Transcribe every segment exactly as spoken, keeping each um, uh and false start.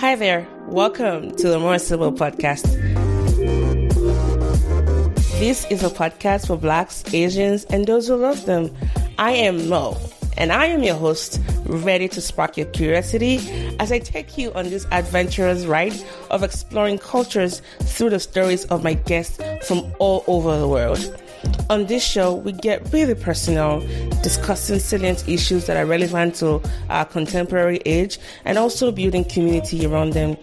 Hi there, welcome to the More Sibyl Podcast. This is a podcast for Blacks, Asians, and those who love them. I am Mo, and I am your host, ready to spark your curiosity as I take you on this adventurous ride of exploring cultures through the stories of my guests from all over the world. On this show, we get really personal, discussing salient issues that are relevant to our contemporary age and also building community around them.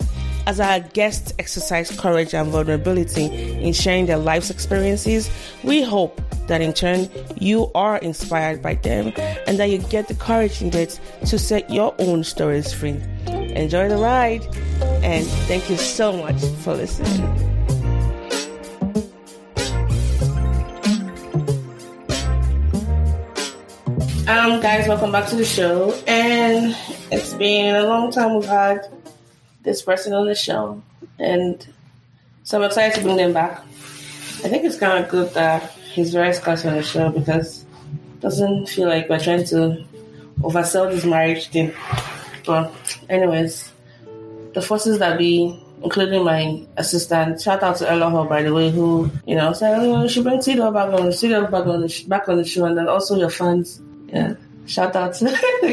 As our guests exercise courage and vulnerability in sharing their life's experiences, we hope that in turn, you are inspired by them and that you get the courage in it to set your own stories free. Enjoy the ride, and thank you so much for listening. Um, guys, welcome back to the show, and it's been a long time we've had this person on the show, and so I'm excited to bring them back. I think it's kind of good that he's very scarce on the show because it doesn't feel like we're trying to oversell this marriage thing. But anyways, the forces that be, including my assistant, shout out to Ella Hall, by the way, who, you know, said, oh, she brings Tito back on the Tito back on the, back on the show, and then also your fans. Yeah, shout out to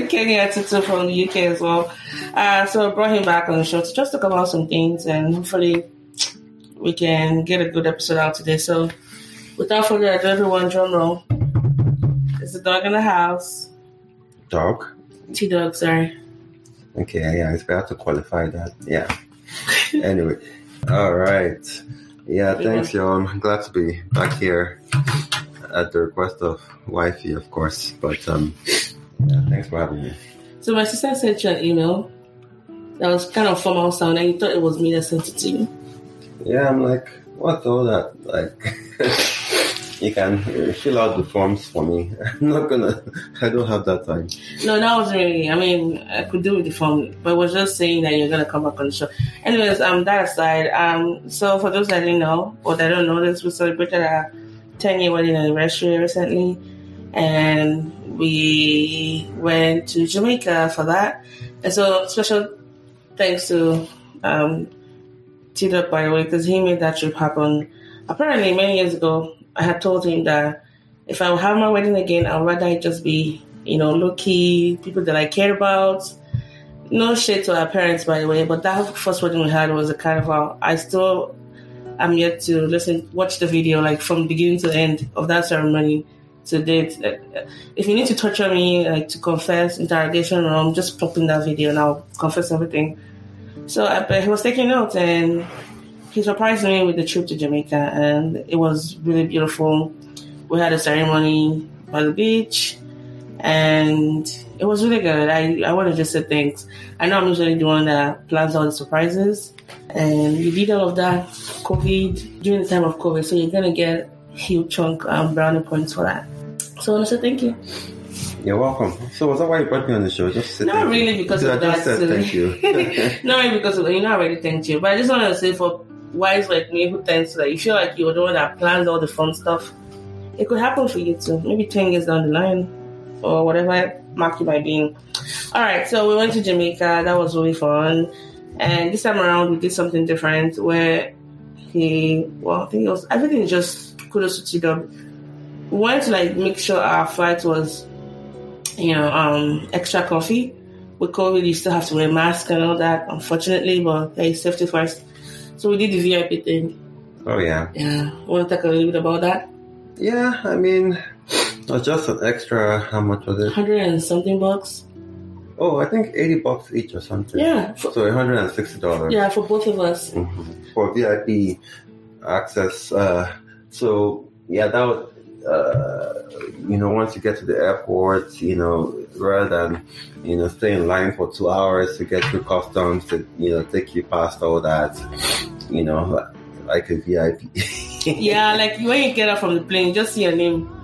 Kenny and Tito from the U K as well. Uh, so I brought him back on the show to just talk about some things, and hopefully we can get a good episode out today. So without further ado, everyone, drum roll. There's a dog in the house. Dog? T-Dawg, sorry. Okay, yeah, it's better to qualify that. Yeah. Anyway, all right. Yeah, thanks, y'all. I'm glad to be back here. At the request of Wifey, of course, but um, yeah, thanks for having me. So my sister sent you an email that was kind of formal sound, and you thought it was me that sent it to you. Yeah, I'm like, what's all that? Like, you can fill out the forms for me. I'm not gonna. I don't have that time. No, that wasn't really. I mean, I could do with the form, but I was just saying that you're gonna come back on the show. Anyways, um, that aside, um, so for those that didn't know or that don't know this, we celebrated our ten year wedding anniversary recently, and we went to Jamaica for that. And so, special thanks to um, Tito, by the way, because he made that trip happen. Apparently, many years ago, I had told him that if I would have my wedding again, I'd rather it just be, you know, low key, people that I care about. No shade to our parents, by the way, but that first wedding we had was a carnival. I still. I'm yet to listen, watch the video, like from beginning to end of that ceremony to date. If you need to torture me, like to confess, interrogation room, just pop in that video and I'll confess everything. So I, but he was taking notes, and he surprised me with the trip to Jamaica, and it was really beautiful. We had a ceremony by the beach, and it was really good. I, I want to just say thanks. I know I'm usually the one that plans all the surprises, and you did all of that COVID during the time of COVID, so you're gonna get a huge chunk um brownie points for that. So I want to say thank you. You're welcome. So was that why you brought me on the show? Just not really you. Because of I that. Just said thank you. Not really because of you. Not already thanked you, but I just want to say for wise like me who thanks that, like, you feel like you're the one that plans all the fun stuff. It could happen for you too. Maybe ten years down the line. Or whatever mark you might be in. All right, so we went to Jamaica. That was really fun. And this time around, we did something different where he, well, I think it was, I think it was just kudos to T-Dawg. We wanted to, like, make sure our flight was, you know, um, extra comfy. With COVID, you still have to wear a mask and all that, unfortunately, but hey, safety first. So we did the V I P thing. Oh, yeah. Yeah. Want to talk a little bit about that? Yeah, I mean... It was just an extra, how much was it? one hundred and something bucks. Oh, I think eighty bucks each or something. Yeah. For, so one hundred sixty dollars. Yeah, for both of us. Mm-hmm. For V I P access. Uh, so, yeah, that was, uh, you know, once you get to the airport, you know, rather than, you know, stay in line for two hours to get through customs to, you know, take you past all that, you know, like, like a V I P. Yeah, like when you get up from the plane, you just see your name.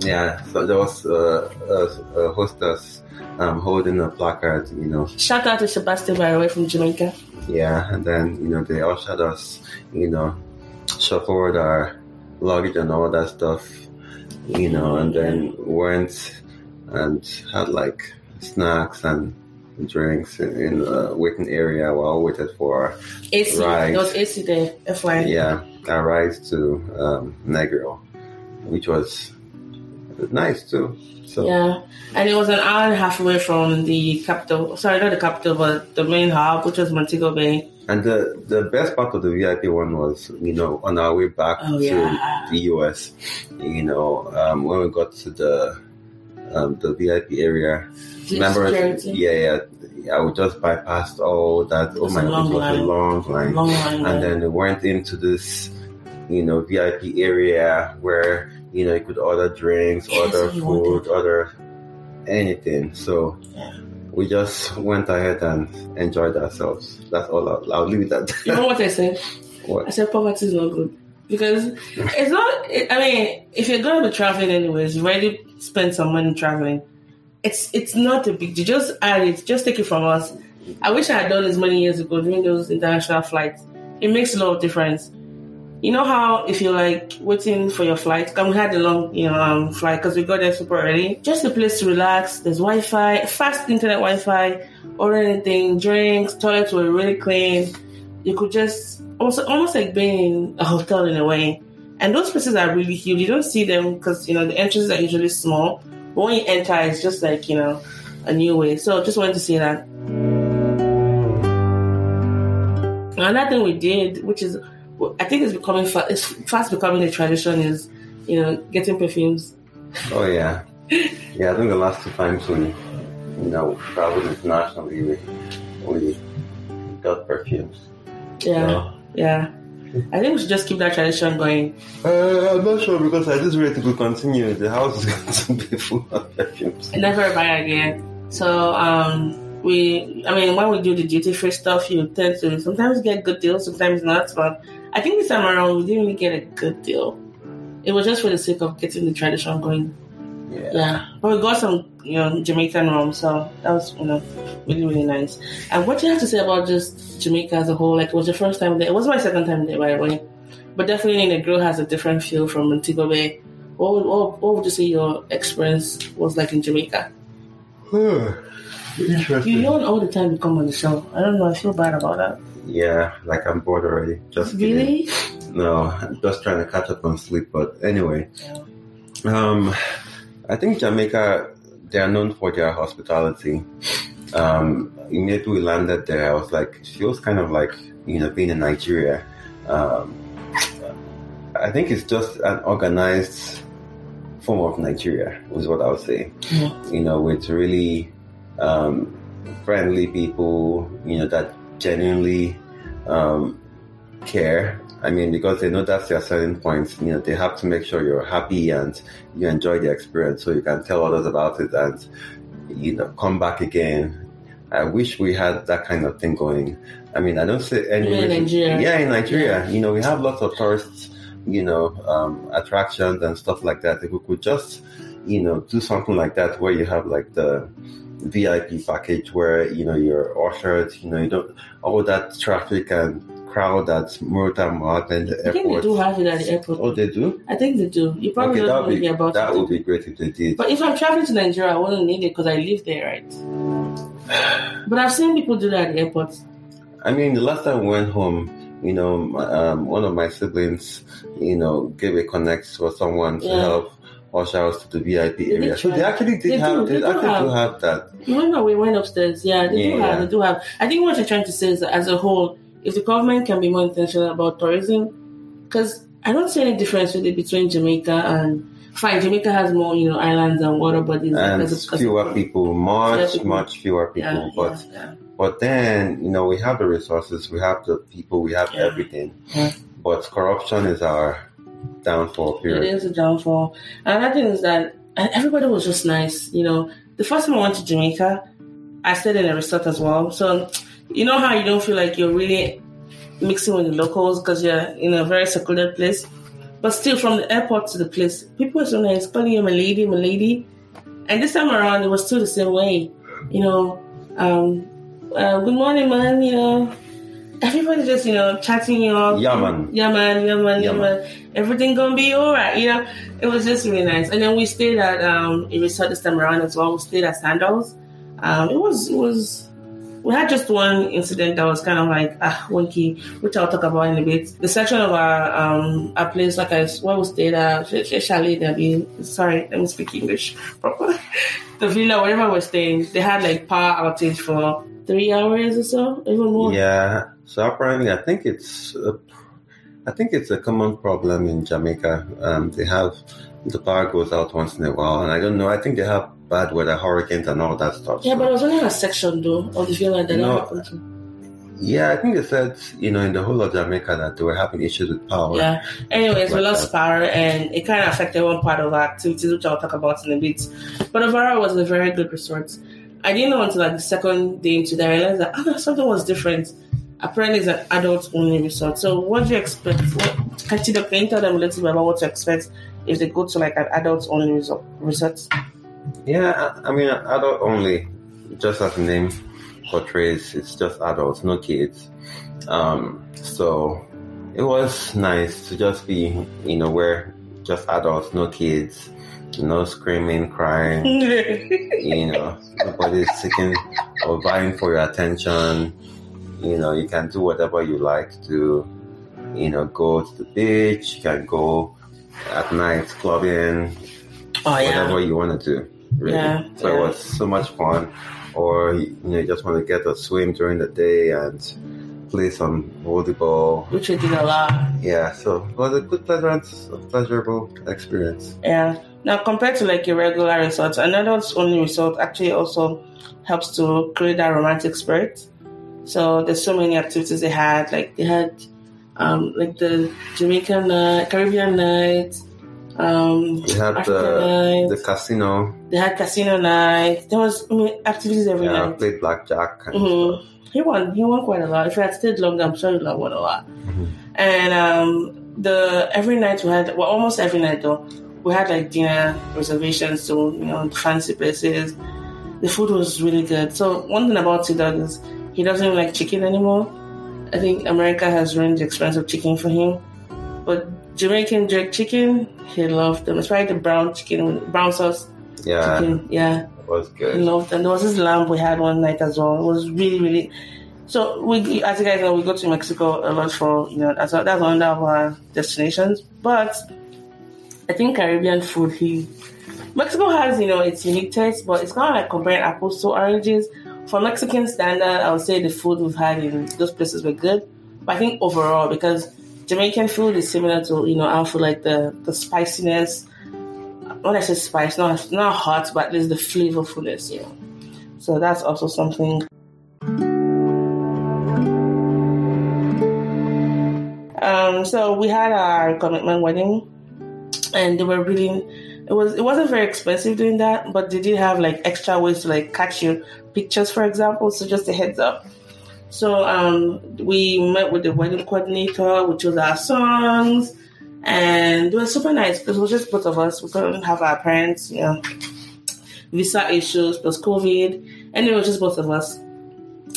Yeah, so there was uh, a, a hostess um, holding a placard, you know. Shout out to Sebastian, by the way, from Jamaica. Yeah, and then, you know, they ushered us, you know, shuffled our luggage and all that stuff, you know, and then went and had like snacks and drinks in the waiting area while I waited for our A C, ride. It was A C there, F Y I. Yeah, I ride to um, Negril, which was nice too. So yeah, and it was an hour and a half away from the capital. Sorry, not the capital, but the main hub, which was Montego Bay. And the, the best part of the V I P one was, you know, on our way back oh, to yeah. the U S, you know, um, when we got to the um, the V I P area, remember? Yeah, yeah. I would just bypassed all that. Oh my God, it was a long line. Long line and yeah. then they went into this, you know, V I P area where, you know, you could order drinks, yes, order food, order anything. So yeah. we just went ahead and enjoyed ourselves. That's all. I'll, I'll leave it at that. You know what I said? What? I said poverty is not good. Because it's not, it, I mean, if you're going to be traveling anyways, you already spend some money traveling. It's it's not a big deal. Just add it. Just take it from us. I wish I had done this many years ago during those international flights. It makes a lot of difference. You know how if you're like waiting for your flight, because we had a long you know, um, flight because we got there super early. Just a place to relax. There's Wi-Fi, fast internet Wi-Fi, or anything, drinks, toilets were really clean. You could just, almost, almost like being in a hotel in a way. And those places are really huge. You don't see them because, you know, the entrances are usually small. But when you enter, it's just like, you know, a new way. So just wanted to say that. Another thing we did, which is, I think it's becoming fa- it's fast becoming a tradition, is, you know, getting perfumes. Oh yeah, yeah. I think the last two times when, you know, we traveled internationally, we we got perfumes. Yeah, so. yeah. I think we should just keep that tradition going. Uh, I'm not sure because at this rate it will continue. The house is going to be full of perfumes. I never buy again. So um. We, I mean, when we do the duty-free stuff, you tend to sometimes get good deals, sometimes not. But I think this time around, we didn't really get a good deal. It was just for the sake of getting the tradition going. Yeah. yeah. But we got some, you know, Jamaican rum, so that was, you know, really, really nice. And what do you have to say about just Jamaica as a whole? Like, it was your first time there. It was my second time there, by the way. But definitely, Negril has a different feel from Montego Bay. What would, what, what would you say your experience was like in Jamaica? Huh. You yawn all the time you come on the show. I don't know. I feel bad about that. Yeah, like I'm bored already. Just really? Kidding. No, I'm just trying to catch up on sleep. But anyway, yeah. um, I think Jamaica, they are known for their hospitality. Um, immediately we landed there, I was like, it feels kind of like, you know, being in Nigeria. Um, I think it's just an organized form of Nigeria, is what I would say. Yeah. You know, it's really. Um, friendly people, you know, that genuinely um, care. I mean, because they know that's their selling points. You know, they have to make sure you're happy and you enjoy the experience so you can tell others about it and, you know, come back again. I wish we had that kind of thing going. I mean, I don't say any yeah, reason. Nigeria. Yeah, in Nigeria. You know, we have lots of tourists, you know, um, attractions and stuff like that. If we could just, you know, do something like that where you have like the V I P package where, you know, you're ushered, you know, you don't all that traffic and crowd that's more than what in the airport. I think they do have it at the airport. Oh, they do? I think they do. You probably okay, don't hear about that it. That would be great if they did. But if I'm traveling to Nigeria, I wouldn't need it because I live there, right? But I've seen people do that at the airport. I mean, the last time we went home, you know, um, one of my siblings, you know, gave a connect for someone to yeah. help. Or showers to the V I P area. So they actually did they have, do. They, they actually do have. do have that. Remember, we went upstairs. Yeah, they yeah, do have. Yeah. They do have. I think what you're trying to say is that as a whole, if the government can be more intentional about tourism, because I don't see any difference really between Jamaica and. Fine, Jamaica has more, you know, islands and water bodies. And as a, fewer as a, people, much, people. much fewer people. Yeah, but, yeah, yeah. but then, you know, we have the resources, we have the people, we have yeah. everything. Yeah. But corruption is our. Downfall period. It is a downfall. And another thing is that everybody was just nice. You know, the first time I went to Jamaica, I stayed in a resort as well. So you know how you don't feel like you're really mixing with the locals because you're in a very secluded place. But still, from the airport to the place, people were so nice, calling you my lady, my lady. And this time around, it was still the same way. You know, um, uh, good morning, man. You know. Everybody just, you know, chatting you up. Yeah, man. Yeah, man. Yeah, man. Yeah, man. Everything gonna be all right. You know, it was just really nice. And then we stayed at um, a resort this time around as well. We stayed at Sandals. Um, it was it was we had just one incident that was kind of like ah wonky, which I'll talk about in a bit. The section of our um our place, like I where we stayed at, chalet. I mean, sorry, let me speak English proper. The villa, wherever we're staying, they had like power outage for three hours or so, even more. Yeah, so apparently, I think it's a, I think it's a common problem in Jamaica. Um, they have the power goes out once in a while, and I don't know. I think they have bad weather, hurricanes, and all that stuff. Yeah, so. But it was only a section though of the villa that no, happened to. Yeah, I think they said, you know, in the whole of Jamaica that they were having issues with power. Yeah. Anyways, we lost power and it kind of affected one part of our activities, which I'll talk about in a bit. But overall, it was a very good resort. I didn't know until like the second day into that I realized that oh, something was different. Apparently, it's an adult-only resort. So what do you expect? Can you tell them a little bit about what to expect if they go to like an adult-only resort? resort? Yeah, I mean, adult-only, just as the name portrays, it's just adults, no kids. Um, so it was nice to just be, you know, where just adults, no kids, no screaming, crying, you know, nobody's seeking or vying for your attention. You know, you can do whatever you like to, you know, go to the beach, you can go at night clubbing, oh, yeah. whatever you want to do, really. Yeah, so yeah. It was so much fun. Or you know, you just want to get a swim during the day and play some volleyball, which I did a lot. Yeah, so it was a good, pleasant, pleasurable experience. Yeah. Now, compared to like your regular resort, an adults-only resort actually also helps to create that romantic spirit. So there's so many activities they had. Like they had, um, like the Jamaican night, Caribbean night. Um, they had the, the casino. They had casino night. There was I mean, activities every yeah, night. Yeah, I played blackjack. And mm-hmm. stuff. He won. He won quite a lot. If I had stayed longer, I'm sure he would have won a lot. Mm-hmm. And um, the every night we had, well, almost every night though, we had like dinner reservations to so, you know fancy places. The food was really good. So one thing about T-Dawg is he doesn't even like chicken anymore. I think America has ruined the experience of chicken for him, but. Jamaican jerk chicken, he loved them. It's probably the brown chicken, brown sauce yeah, chicken. Yeah, it was good. He loved them. There was this lamb we had one night as well. It was really, really. So we, as you guys know, we go to Mexico a lot for you know. That's that's one of our destinations. But I think Caribbean food, he Mexico has you know its unique taste, but it's kind of like comparing apples to oranges. For Mexican standard, I would say the food we've had in those places were good. But I think overall, because Jamaican food is similar to, you know, our food, like the, the spiciness. When I say spice, not, not hot, but at least the flavorfulness, you know. So that's also something. Um, so we had our commitment wedding, and they were really, it, was, it wasn't very expensive doing that, but they did have, like, extra ways to, like, catch your pictures, for example, so just a heads up. So um, we met with the wedding coordinator, we chose our songs, and it was super nice because it was just both of us. We couldn't have our parents, you know, visa issues plus COVID, and it was just both of us.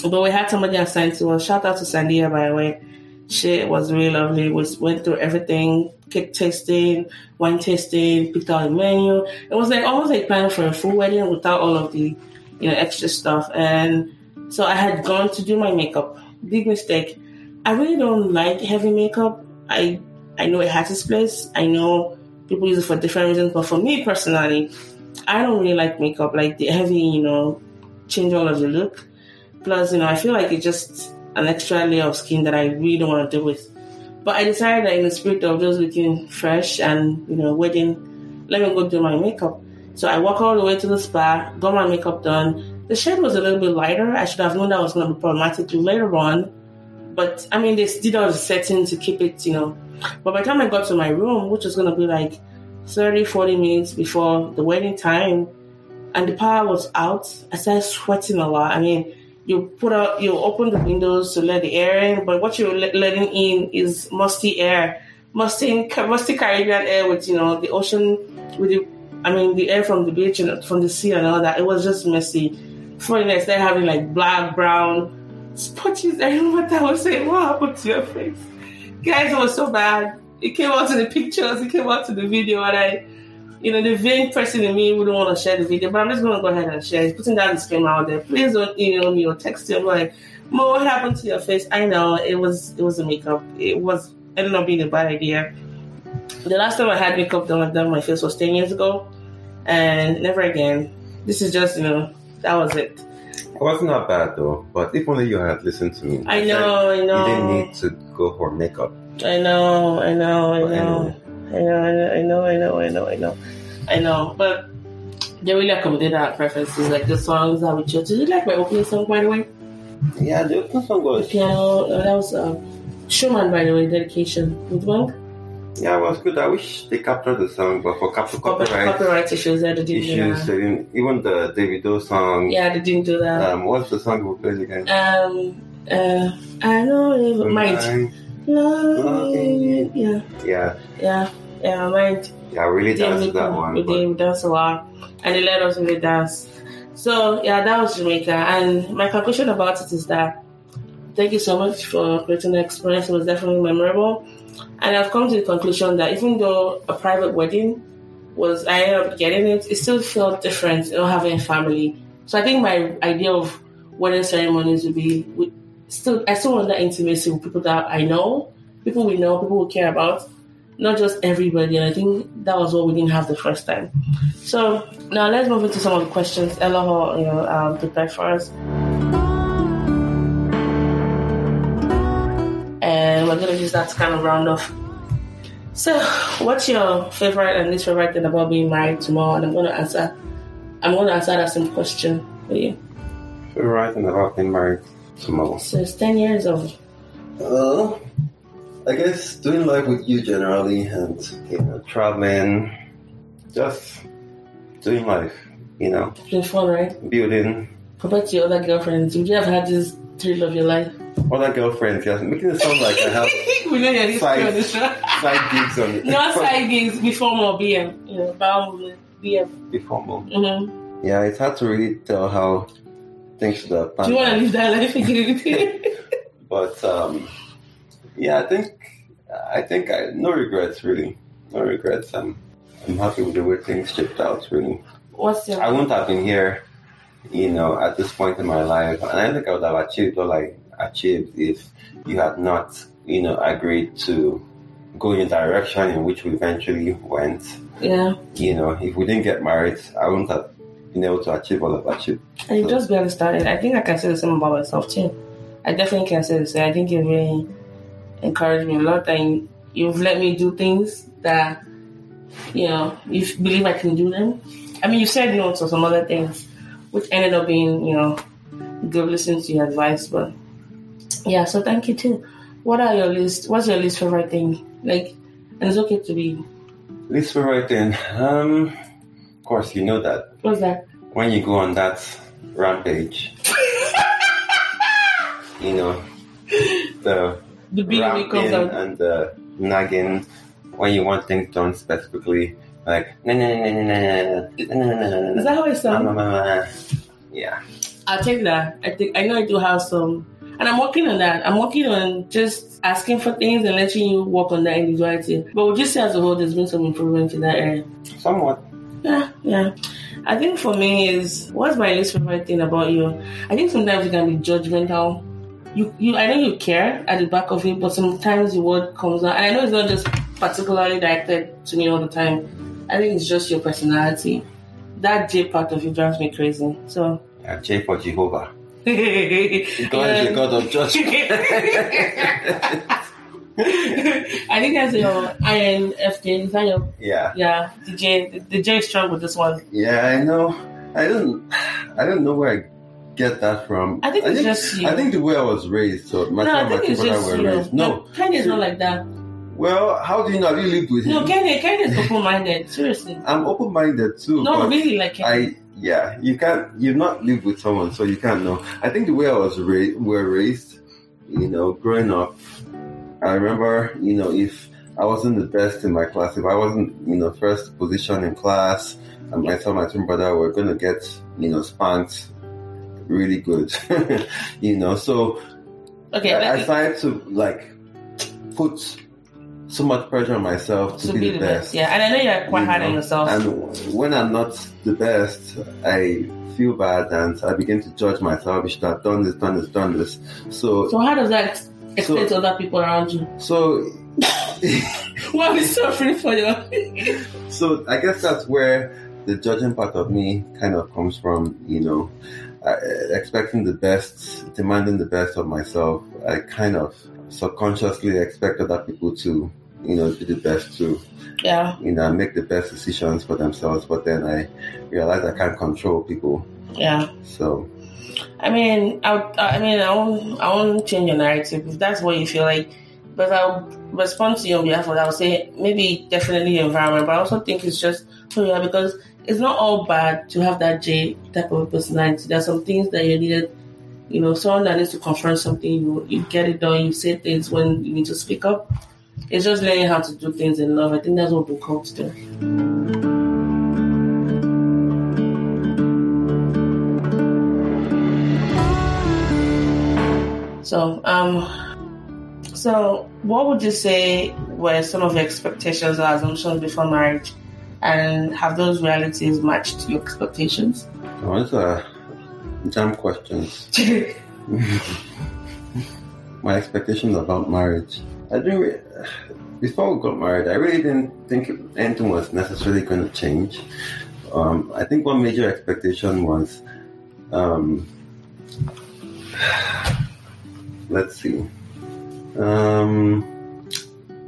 But we had somebody assigned to us. Shout out to Sandia, by the way. She was really lovely. We went through everything, cake tasting, wine tasting, picked out a menu. It was like almost like planning for a full wedding without all of the, you know, extra stuff. And so I had gone to do my makeup. Big mistake. I really don't like heavy makeup. I I know it has its place. I know people use it for different reasons. But for me personally, I don't really like makeup. Like the heavy, you know, change all of your look. Plus, you know, I feel like it's just an extra layer of skin that I really don't want to deal with. But I decided that in the spirit of just looking fresh and, you know, wedding, let me go do my makeup. So I walked all the way to the spa, got my makeup done. The shade was a little bit lighter. I should have known that was going to be problematic later on. But, I mean, they did all the setting to keep it, you know. But by the time I got to my room, which was going to be like thirty, forty minutes before the wedding time, and the power was out, I started sweating a lot. I mean, you put out, you open the windows to let the air in, but what you're letting in is musty air. Musty, musty Caribbean air with, you know, the ocean, with the, I mean, the air from the beach and from the sea and all that. It was just messy. Before I started having like black, brown spotches. I don't know what I was saying. What happened to your face? Guys, it was so bad. It came out to the pictures. It came out to the video. And I you know, the vain person in me wouldn't want to share the video, but I'm just going to go ahead and share it, putting that disclaimer out there. Please don't email me or text me like, Mo, what happened to your face? I know, it was it was a makeup. It was, ended up being a bad idea. The last time I had makeup done like that, my face was ten years ago, and never again. This is just, you know, that was it. It wasn't that bad, though, but if only you had listened to me. I know, I know. You didn't need to go for makeup. I know, I know, I know. I know, I know, I know, I know, I know. I know, but they really accommodated our preferences, like the songs that we chose. Did you like my opening song, by the way? Yeah, the opening song was... Okay, that was um, Schumann, by the way, Dedication. Good one? Yeah, it was good. I wish they captured the song, but for copyright, copyright, copyright issues, yeah, they didn't issues, do that. Even the David Doe song. Yeah, they didn't do that. Um, what's the song we played again? Um, uh, I know, so mind. Love, yeah. yeah, yeah, yeah, yeah, mind. Yeah, I really danced that one. We did, we danced a lot, and they let us really dance. So yeah, that was Jamaica, and my conclusion about it is that thank you so much for creating the experience. It was definitely memorable. And I've come to the conclusion that even though a private wedding was, I ended up getting it, it still felt different, you know, having a family. So I think my idea of wedding ceremonies would be, would still, I still want that intimacy with people that I know, people we know, people we care about, not just everybody. And I think that was what we didn't have the first time. So now let's move into some of the questions Ella Hall, you know, um, prepared for us. And we're going to use that to kind of round off. So, what's your favorite and least favorite thing about being married tomorrow? And I'm going to answer. I'm going to answer that same question for you. Favorite thing about being married tomorrow. So it's ten years of. Uh, I guess doing life with you generally, and you know, traveling, just doing life. You know, being fun, right? Building. Compared to your other girlfriends, would you have had this thrill of your life? Other girlfriends, yes, making it sound like I have we know you're side, this side gigs on it. Not side gigs, before more B M. You know, B M. Before more. Mm-hmm. Yeah, it's hard to really tell how things should have planned. Do you want to live that life again? But, um, yeah, I think, I think I, no regrets, really. No regrets. I'm, I'm happy with the way things shipped out, really. What's your... I wouldn't have been here, you know, at this point in my life. And I think I would have achieved what I achieved if you had not, you know, agreed to go in the direction in which we eventually went. Yeah. You know, if we didn't get married, I wouldn't have been able to achieve all I've achieved. And so, just barely started. I think I can say the same about myself too. I definitely can say the same. I think you really encouraged me a lot, and you've let me do things that, you know, you believe I can do them. I mean, you said no to some other things, which ended up being, you know, good listening to your advice, but yeah, so thank you too. What are your least? What's your least favorite thing? Like, and it's okay to be least favorite thing. Um, of course, you know that. What's that? When you go on that rampage, you know, the the beating comes out and the nagging. When you want things done specifically, like na na na na na na na. Is that how it sounds? Yeah. I'll take that. I think I know I do have some. And I'm working on that. I'm working on just asking for things and letting you work on that individuality. But would you say as a whole, there's been some improvement in that area? Somewhat. Yeah, yeah. I think for me is, what's my least favorite thing about you? I think sometimes you can be judgmental. You, you, I know you care at the back of it, but sometimes the word comes out. And I know it's not just particularly directed to me all the time. I think it's just your personality. That J part of you drives me crazy. So yeah, J for Jehovah. God is the God of judgment. I think that's your I N F J. Is that your? Yeah. Yeah. The J, the J is strong with this one. Yeah, I know. I don't. I don't know where I get that from. I think I it's think, just you. I think the way I was raised. So my no, I think it's just you. Raised. No, Kenny is not like that. Well, how do you know? Have you lived with him? No, Kenny. Kenny is open-minded. Seriously. I'm open-minded too. Not really like Kenny. I, Yeah, you can't, you've not lived with someone, so you can't know. I think the way I was ra- were raised, you know, growing up, I remember, you know, if I wasn't the best in my class, if I wasn't, you know, first position in class, and myself and my twin brother were going to get, you know, spanked really good, you know, so okay, I, I started to, like, put so much pressure on myself to so be, be the, the best. best. Yeah, and I know you're quite you hard know? on yourself. And when I'm not the best, I feel bad and I begin to judge myself. You should have done this, done this, done this. So, so how does that explain so, to other people around you? So, why are we suffering for you? So I guess that's where the judging part of me kind of comes from, you know, uh, expecting the best, demanding the best of myself. I kind of subconsciously expect other people to, you know, do the best too. Yeah. You know, make the best decisions for themselves, but then I realize I can't control people. Yeah. So, I mean, I, I mean, I won't, I won't change your narrative if that's what you feel like. But I'll respond to you on behalf of that. I'll say maybe definitely the environment, but I also think it's just who you are, because it's not all bad to have that J type of personality. There's some things that you needed, you know, someone that needs to confront something, you, you get it done, you say things when you need to speak up. It's just learning how to do things in love. I think that's what we're called to do. So, um... So, what would you say were some of your expectations or assumptions before marriage, and have those realities matched your expectations? Oh, those are jam questions. My expectations about marriage. I didn't re- before we got married, I really didn't think anything was necessarily going to change. Um, I think one major expectation was, um, let's see. Um.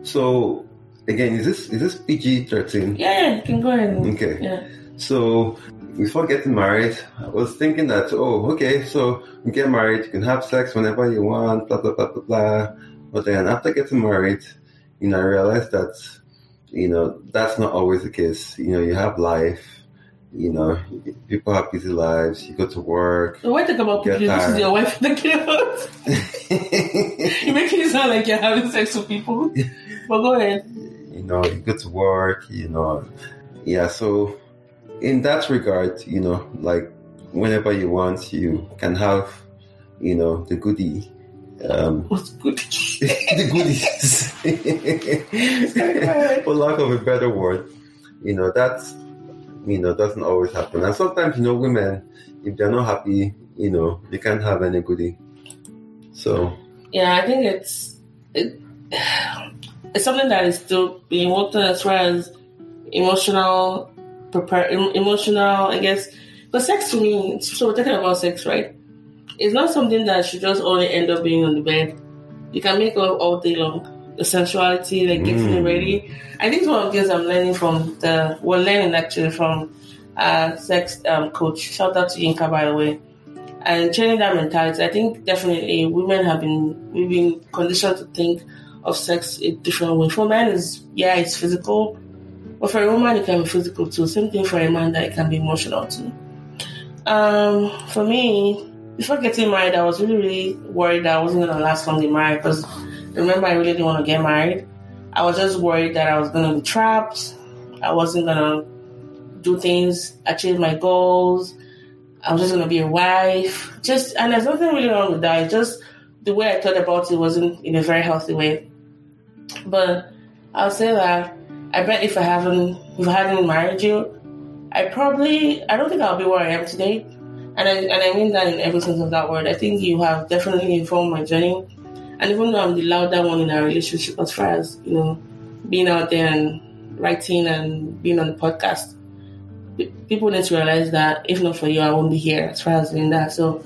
So, again, is this is this P G thirteen? Yeah, you can go ahead. And, okay. Yeah. So, before getting married, I was thinking that, oh, okay, so you get married, you can have sex whenever you want, blah, blah, blah, blah, blah. But then after getting married, you know, I realized that, you know, that's not always the case. You know, you have life. You know, people have busy lives. You go to work. Why talk about people? This is your wife thinking about. You're making it sound like you're having sex with people. But go ahead. You know, you go to work. You know, yeah. So, in that regard, you know, like whenever you want, you can have, you know, the goodie. Um, What's good? The goodies. For lack of a better word, you know, that's. You know, doesn't always happen. And sometimes, you know, women, if they're not happy, you know, they can't have any goodie. So... Yeah, I think it's... It, it's something that is still being worked on as far as emotional... Prepare, emotional, I guess... Because sex to me... So we're talking about sex, right? It's not something that should just only end up being on the bed. You can make love all day long. The sensuality, like getting mm. ready. I think it's one of the things I'm learning from the, we're learning actually from a sex um, coach. Shout out to Yinka, by the way. And changing that mentality, I think definitely women have been, we've been conditioned to think of sex a different way. For men, it's, yeah, it's physical. But for a woman, it can be physical too. Same thing for a man, that it can be emotional too. Um, for me, before getting married, I was really, really worried that I wasn't going to last long in marriage, because remember, I really didn't want to get married. I was just worried that I was going to be trapped. I wasn't going to do things, achieve my goals. I was just going to be a wife. Just, and there's nothing really wrong with that. It's just the way I thought about it wasn't in a very healthy way. But I'll say that I bet if I haven't, if I hadn't married you, I probably, I don't think I'll be where I am today. And I, and I mean that in every sense of that word. I think you have definitely informed my journey. And even though I'm the louder one in our relationship as far as, you know, being out there and writing and being on the podcast, people need to realize that if not for you, I won't be here as far as doing that. So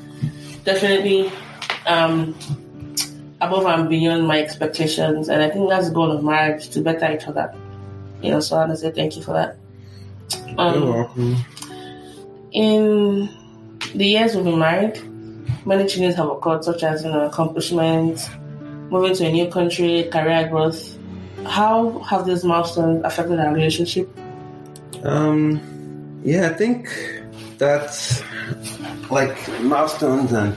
definitely um, above and beyond my expectations. And I think that's the goal of marriage, to better each other. You know, so I want to say thank you for that. Um, You're welcome. In the years we've been married, many changes have occurred, such as, you know, accomplishments, moving to a new country, career growth. How have these milestones affected our relationship? Um, yeah, I think that's like milestones, and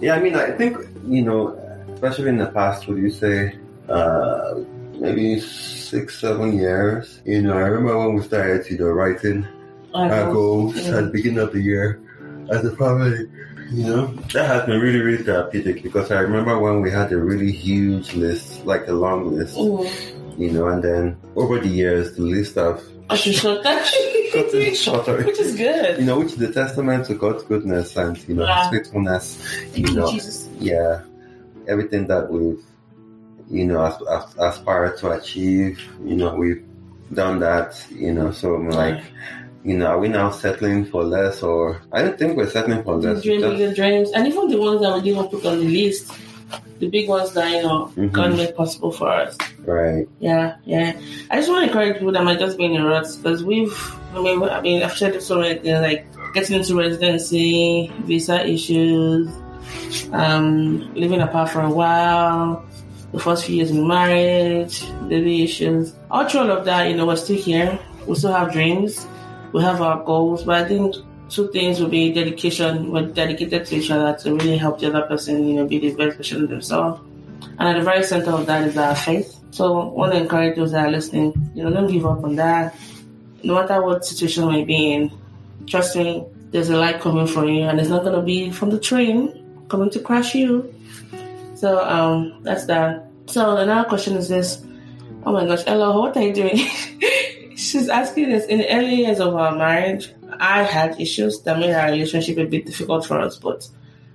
yeah, I mean, I think, you know, especially in the past, would you say, uh, maybe six, seven years? You know, I remember when we started, you know, writing our goals yeah. at the beginning of the year as a family. You know, that has been really, really therapeutic, because I remember when we had a really huge list, like a long list, mm-hmm. you know, and then over the years, the list of gotten shorter, which is good, you know, which is a testament to God's goodness and, you know, yeah. His faithfulness, you Thank know, Jesus. Yeah, everything that we've, you know, as, as, aspired to achieve, you know, we've done that, you know, so I'm like, yeah. You know, are we now settling for less? Or I don't think we're settling for less. Dream just... bigger dreams, and even the ones that we didn't put on the list, the big ones that, you know, mm-hmm. God made possible for us. Right. Yeah, yeah. I just want to encourage people that might just be in a rut, because we've, I mean, I mean, I've shared so many things, like getting into residency, visa issues, um, living apart for a while, the first few years in marriage, baby issues. All through all of that, you know, we're still here. We still have dreams. We have our goals, but I think two things would be dedication. We're dedicated to each other to really help the other person, you know, be the best version of themselves. And at the very center of that is our faith. So I want to encourage those that are listening, you know, don't give up on that. No matter what situation you may be in, trust me, there's a light coming from you, and it's not going to be from the train coming to crash you. So um, that's that. So another question is this. Oh my gosh, Ella, what are you doing? She's asking this. In the early years of our marriage, I had issues that made our relationship a bit difficult for us, but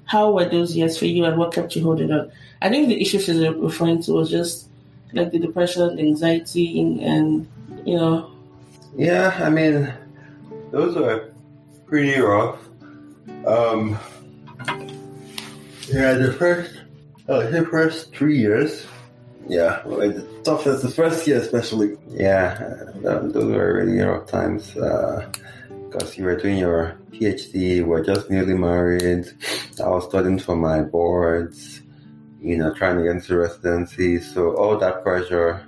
how were those years for you, and what kept you holding on? I think the issue she's referring to was just like the depression, the anxiety, and, you know. Yeah, I mean, those were pretty rough. Um, yeah, the first, uh, the first three years. Yeah, the toughest, the first year especially. Yeah, those were really rough times, because uh, you were doing your PhD, you were just newly married, I was studying for my boards, you know, trying to get into residency, so all that pressure,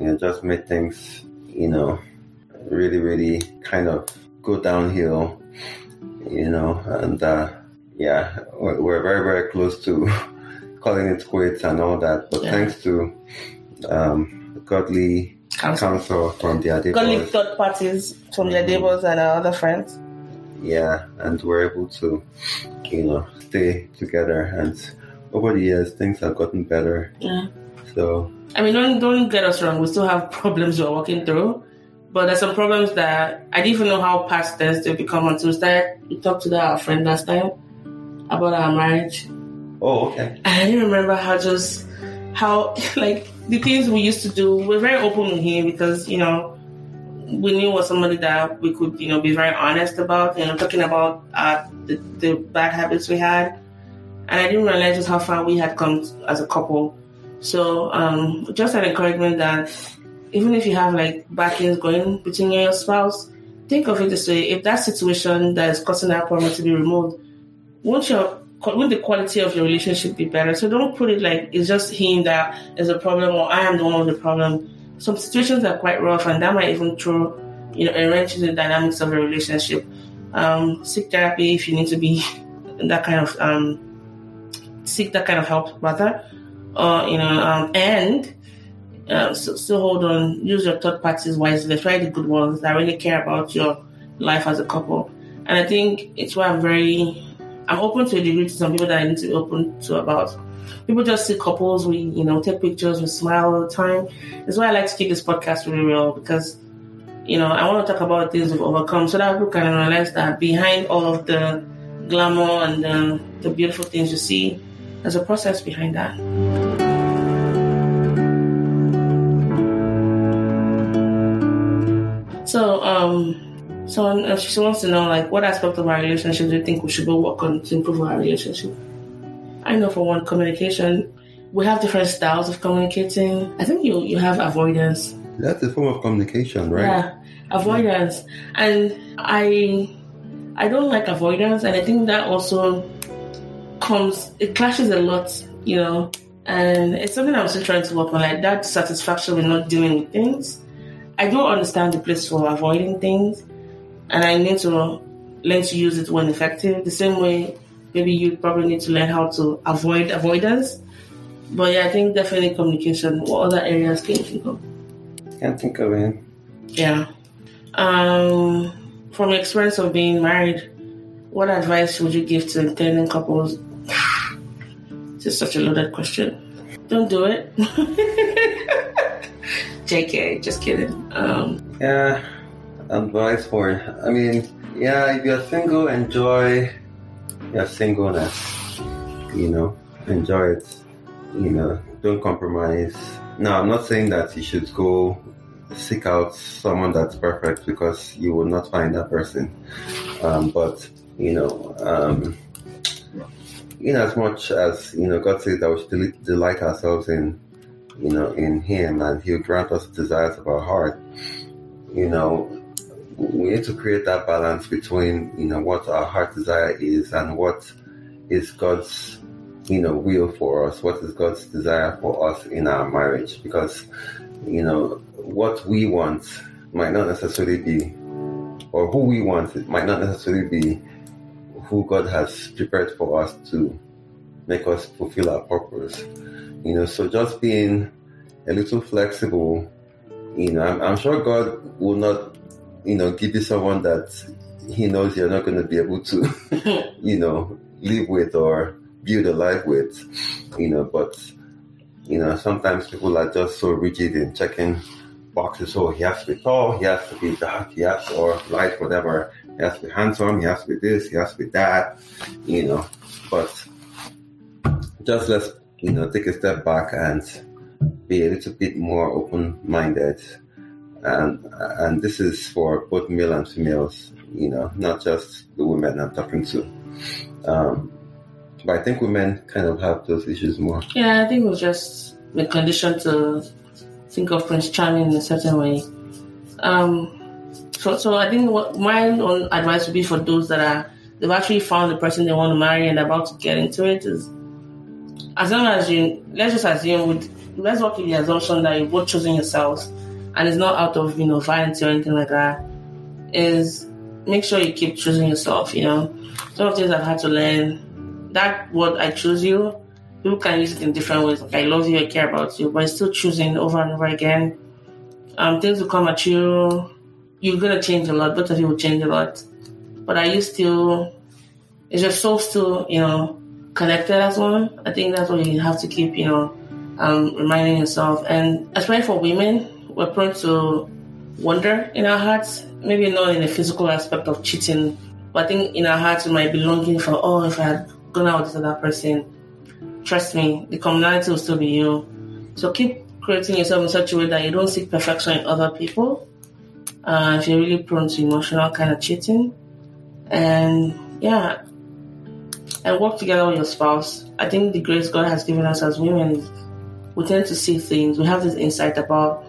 you know, just made things, you know, really, really kind of go downhill, you know, and uh, yeah, we're very, very close to... calling it quits and all that, but yeah. Thanks to um, godly counsel. counsel from the Adibos. Godly third parties from mm-hmm. the Adibos and our other friends. Yeah, and we're able to, you know, stay together. And over the years, things have gotten better. Yeah. So I mean, don't don't get us wrong. We still have problems we're working through, but there's some problems that I didn't even know how past tense they become until we started. We talked to that our friend last time about our marriage. Oh, okay. I didn't remember how just, how, like, the things we used to do, we're very open with him because, you know, we knew was somebody that we could, you know, be very honest about, you know, talking about uh, the, the bad habits we had. And I didn't realize just how far we had come as a couple. So, um, just an encouragement that even if you have, like, bad things going between you and your spouse, think of it this way. If that situation that is causing that problem to be removed, won't your Wouldn't the quality of your relationship be better? So don't put it like it's just him that is a problem or I am the one with the problem. Some situations are quite rough, and that might even throw, you know, a wrench in the dynamics of a relationship. Um, seek therapy if you need to be that kind of um, seek that kind of help, rather. Or uh, you know, um, and uh, so, so hold on. Use your third parties wisely. Try the good ones that really care about your life as a couple. And I think it's why I'm very. I'm open to a degree to some people that I need to be open to about. People just see couples, we, you know, take pictures, we smile all the time. That's why I like to keep this podcast really real, because, you know, I want to talk about things we've overcome so that people can realize that behind all of the glamour and the, the beautiful things you see, there's a process behind that. So, um... So she wants to know, like, what aspect of our relationship do you think we should go work on to improve our relationship? I know for one, communication. We have different styles of communicating. I think you, you have avoidance. That's a form of communication, right? Yeah, avoidance. And I I don't like avoidance, and I think that also comes, it clashes a lot, you know, and it's something I'm still trying to work on, like that satisfaction with not dealing with things. I don't understand the place for avoiding things. And I need to learn to use it when effective. The same way, maybe you probably need to learn how to avoid avoidance. But yeah, I think definitely communication. What other areas can you think of? Can't think of it. Yeah. Um, from the experience of being married, what advice would you give to intending couples? It's just such a loaded question. Don't do it. J K, just kidding. Um, yeah, advice for it. I mean, yeah, if you're single, enjoy your singleness. You know, enjoy it. You know, don't compromise. No, I'm not saying that you should go seek out someone that's perfect, because you will not find that person. Um, but, you know, um, in as much as, you know, God says that we should del- delight ourselves in, you know, in Him, and He'll grant us the desires of our heart, you know, we need to create that balance between, you know, what our heart desire is and what is God's, you know, will for us, what is God's desire for us in our marriage, because, you know, what we want might not necessarily be, or who we want, it might not necessarily be who God has prepared for us to make us fulfill our purpose. You know, so just being a little flexible. You know, I'm, I'm sure God will not, you know, give you someone that He knows you're not going to be able to, you know, live with or build a life with, you know, but, you know, sometimes people are just so rigid in checking boxes. So he has to be tall, he has to be dark, he has to, or light, whatever. He has to be handsome, he has to be this, he has to be that, you know. But just let's, you know, take a step back and be a little bit more open-minded. And and this is for both male and females, you know, not just the women I'm talking to. Um, but I think women kind of have those issues more. Yeah, I think we've just been conditioned to think of Prince Charming in a certain way. Um, so, so I think what my own advice would be for those that are, they've actually found the person they want to marry and about to get into it, is, as long as you, let's just assume, with, let's work with the assumption that you've both chosen yourselves, and it's not out of, you know, violence or anything like that, is make sure you keep choosing yourself, you know. Some of the things I've had to learn, that word, I choose you, people can use it in different ways. Like, I love you, I care about you, but it's still choosing over and over again. Um, things will come at you. You're going to change a lot. Both of you will change a lot. But are you still, is your soul still, you know, connected as one? I think that's what you have to keep, you know, um, reminding yourself. And especially for women, we're prone to wonder in our hearts. Maybe not in the physical aspect of cheating, but I think in our hearts we might be longing for, oh, if I had gone out with that person, trust me, the commonality will still be you. So keep creating yourself in such a way that you don't seek perfection in other people. Uh, if you're really prone to emotional kind of cheating. And yeah, and work together with your spouse. I think the grace God has given us as women is we tend to see things. We have this insight about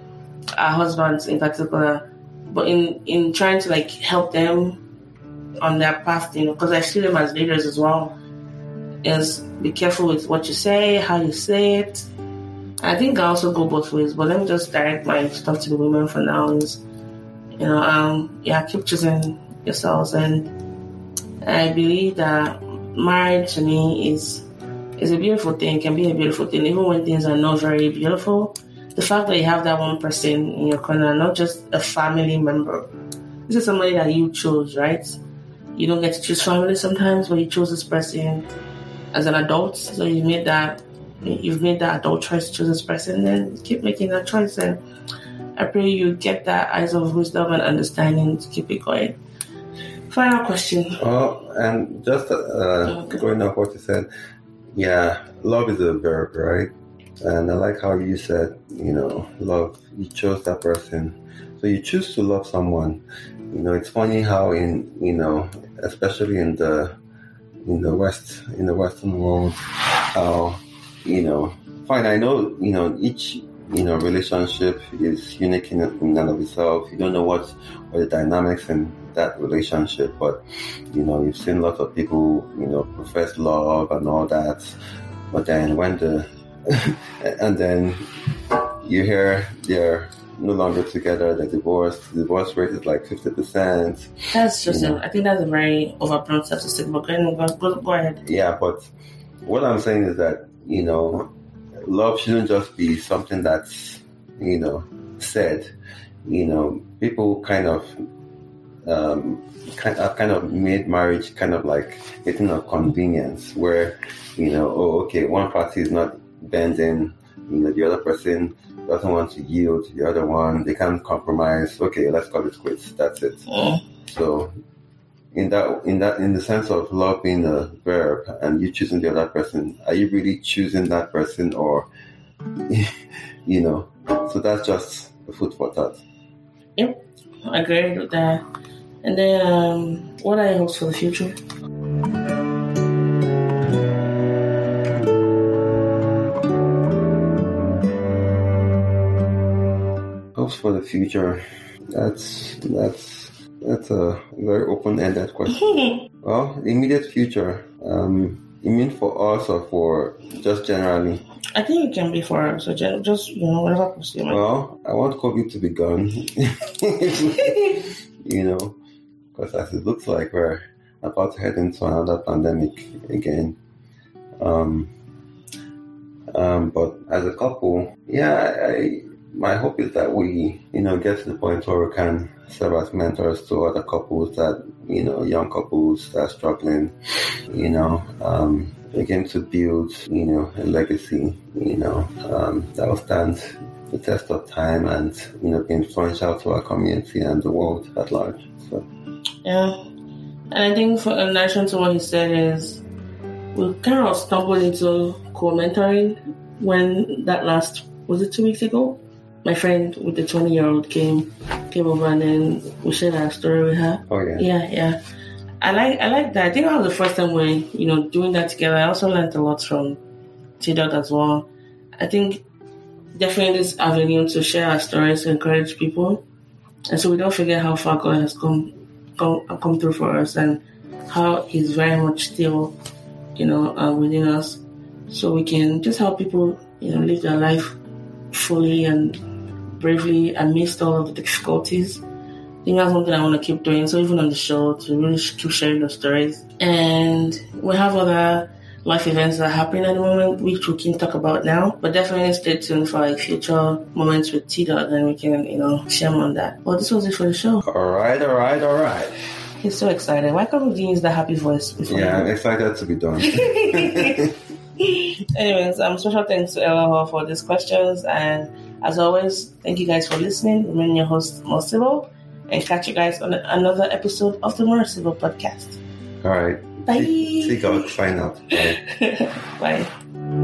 our husbands in particular, but in, in trying to like help them on their path, you know, because I see them as leaders as well, is be careful with what you say, how you say it. I think I also go both ways, but let me just direct my stuff to the women for now. Is, you know, um, yeah, keep choosing yourselves, and I believe that marriage to me is is a beautiful thing. Can be a beautiful thing, even when things are not very beautiful. The fact that you have that one person in your corner, not just a family member. This is somebody that you chose, right? You don't get to choose family sometimes, but you chose this person. As an adult, so you made that, you've made that adult choice to choose this person, then keep making that choice. And I pray you get that eyes of wisdom and understanding to keep it going. Final question. Oh, and just uh, okay. going off what you said, yeah, love is a verb, right? And I like how you said, you know, love, you chose that person. So you choose to love someone. You know, it's funny how in, you know, especially in the, in the West, in the Western world, how, uh, you know, fine, I know, you know, each, you know, relationship is unique in, in and of itself. You don't know what, what the dynamics in that relationship, but, you know, you've seen lots of people, you know, profess love and all that, but then when the, and then you hear they're no longer together, they're divorced, the divorce rate is like fifty percent. That's just, you know. a, I think that's a very overblown statistic, but go, go ahead. Yeah, but what I'm saying is that, you know, love shouldn't just be something that's, you know, said. You know, people kind of, um, kind, have kind of made marriage kind of like a thing of convenience where, you know, oh, okay, one party is not bending, you know, the other person doesn't want to yield to the other one, they can't compromise. Okay, let's call it quits. That's it. Yeah. So in that in that in the sense of love being a verb and you choosing the other person, are you really choosing that person, or you know? So that's just the food for thought. Yep, I agree with that. And then um, what are your hopes for the future? Hopes for the future. That's that's that's a very open-ended question. Well, the immediate future. Um, you mean for us or for just generally? I think it can be for us. So just, you know, whatever possible. Well, I want COVID to be gone. You know, because as it looks like we're about to head into another pandemic again. Um, um, but as a couple, yeah, I, my hope is that we, you know, get to the point where we can serve as mentors to other couples that, you know, young couples that are struggling, you know, um, begin to build, you know, a legacy, you know, um, that will stand the test of time and, you know, be influential to our community and the world at large. So. Yeah. And I think for, in relation to what he said is, we kind of stumbled into co-mentoring when that last, was it two weeks ago? My friend with the twenty-year-old came came over and then we shared our story with her. Oh, yeah. Yeah, yeah. I like I like that. I think that was the first time we're, you know, doing that together. I also learned a lot from T-Dawg as well. I think definitely this avenue to share our stories, to encourage people. And so we don't forget how far God has come, come, come through for us and how he's very much still, you know, uh, within us. So we can just help people, you know, live their life fully and bravely amidst all of the difficulties. I think that's one thing I want to keep doing. So even on the show, to really keep sharing those stories. And we have other life events that are happening at the moment, which we can talk about now. But definitely stay tuned for like future moments with T-Dawg, and we can, you know, share more on that. Well, this was it for the show. All right, all right, all right. He's so excited. Why can't we use the happy voice before? Yeah, I'm excited to be done. Anyways, um, special thanks to Ella Hall for these questions. And as always, thank you guys for listening. Remain your host, More Sibyl, and catch you guys on another episode of the More Sibyl Podcast. All right. Bye. See, see God, sign up. Bye. Bye.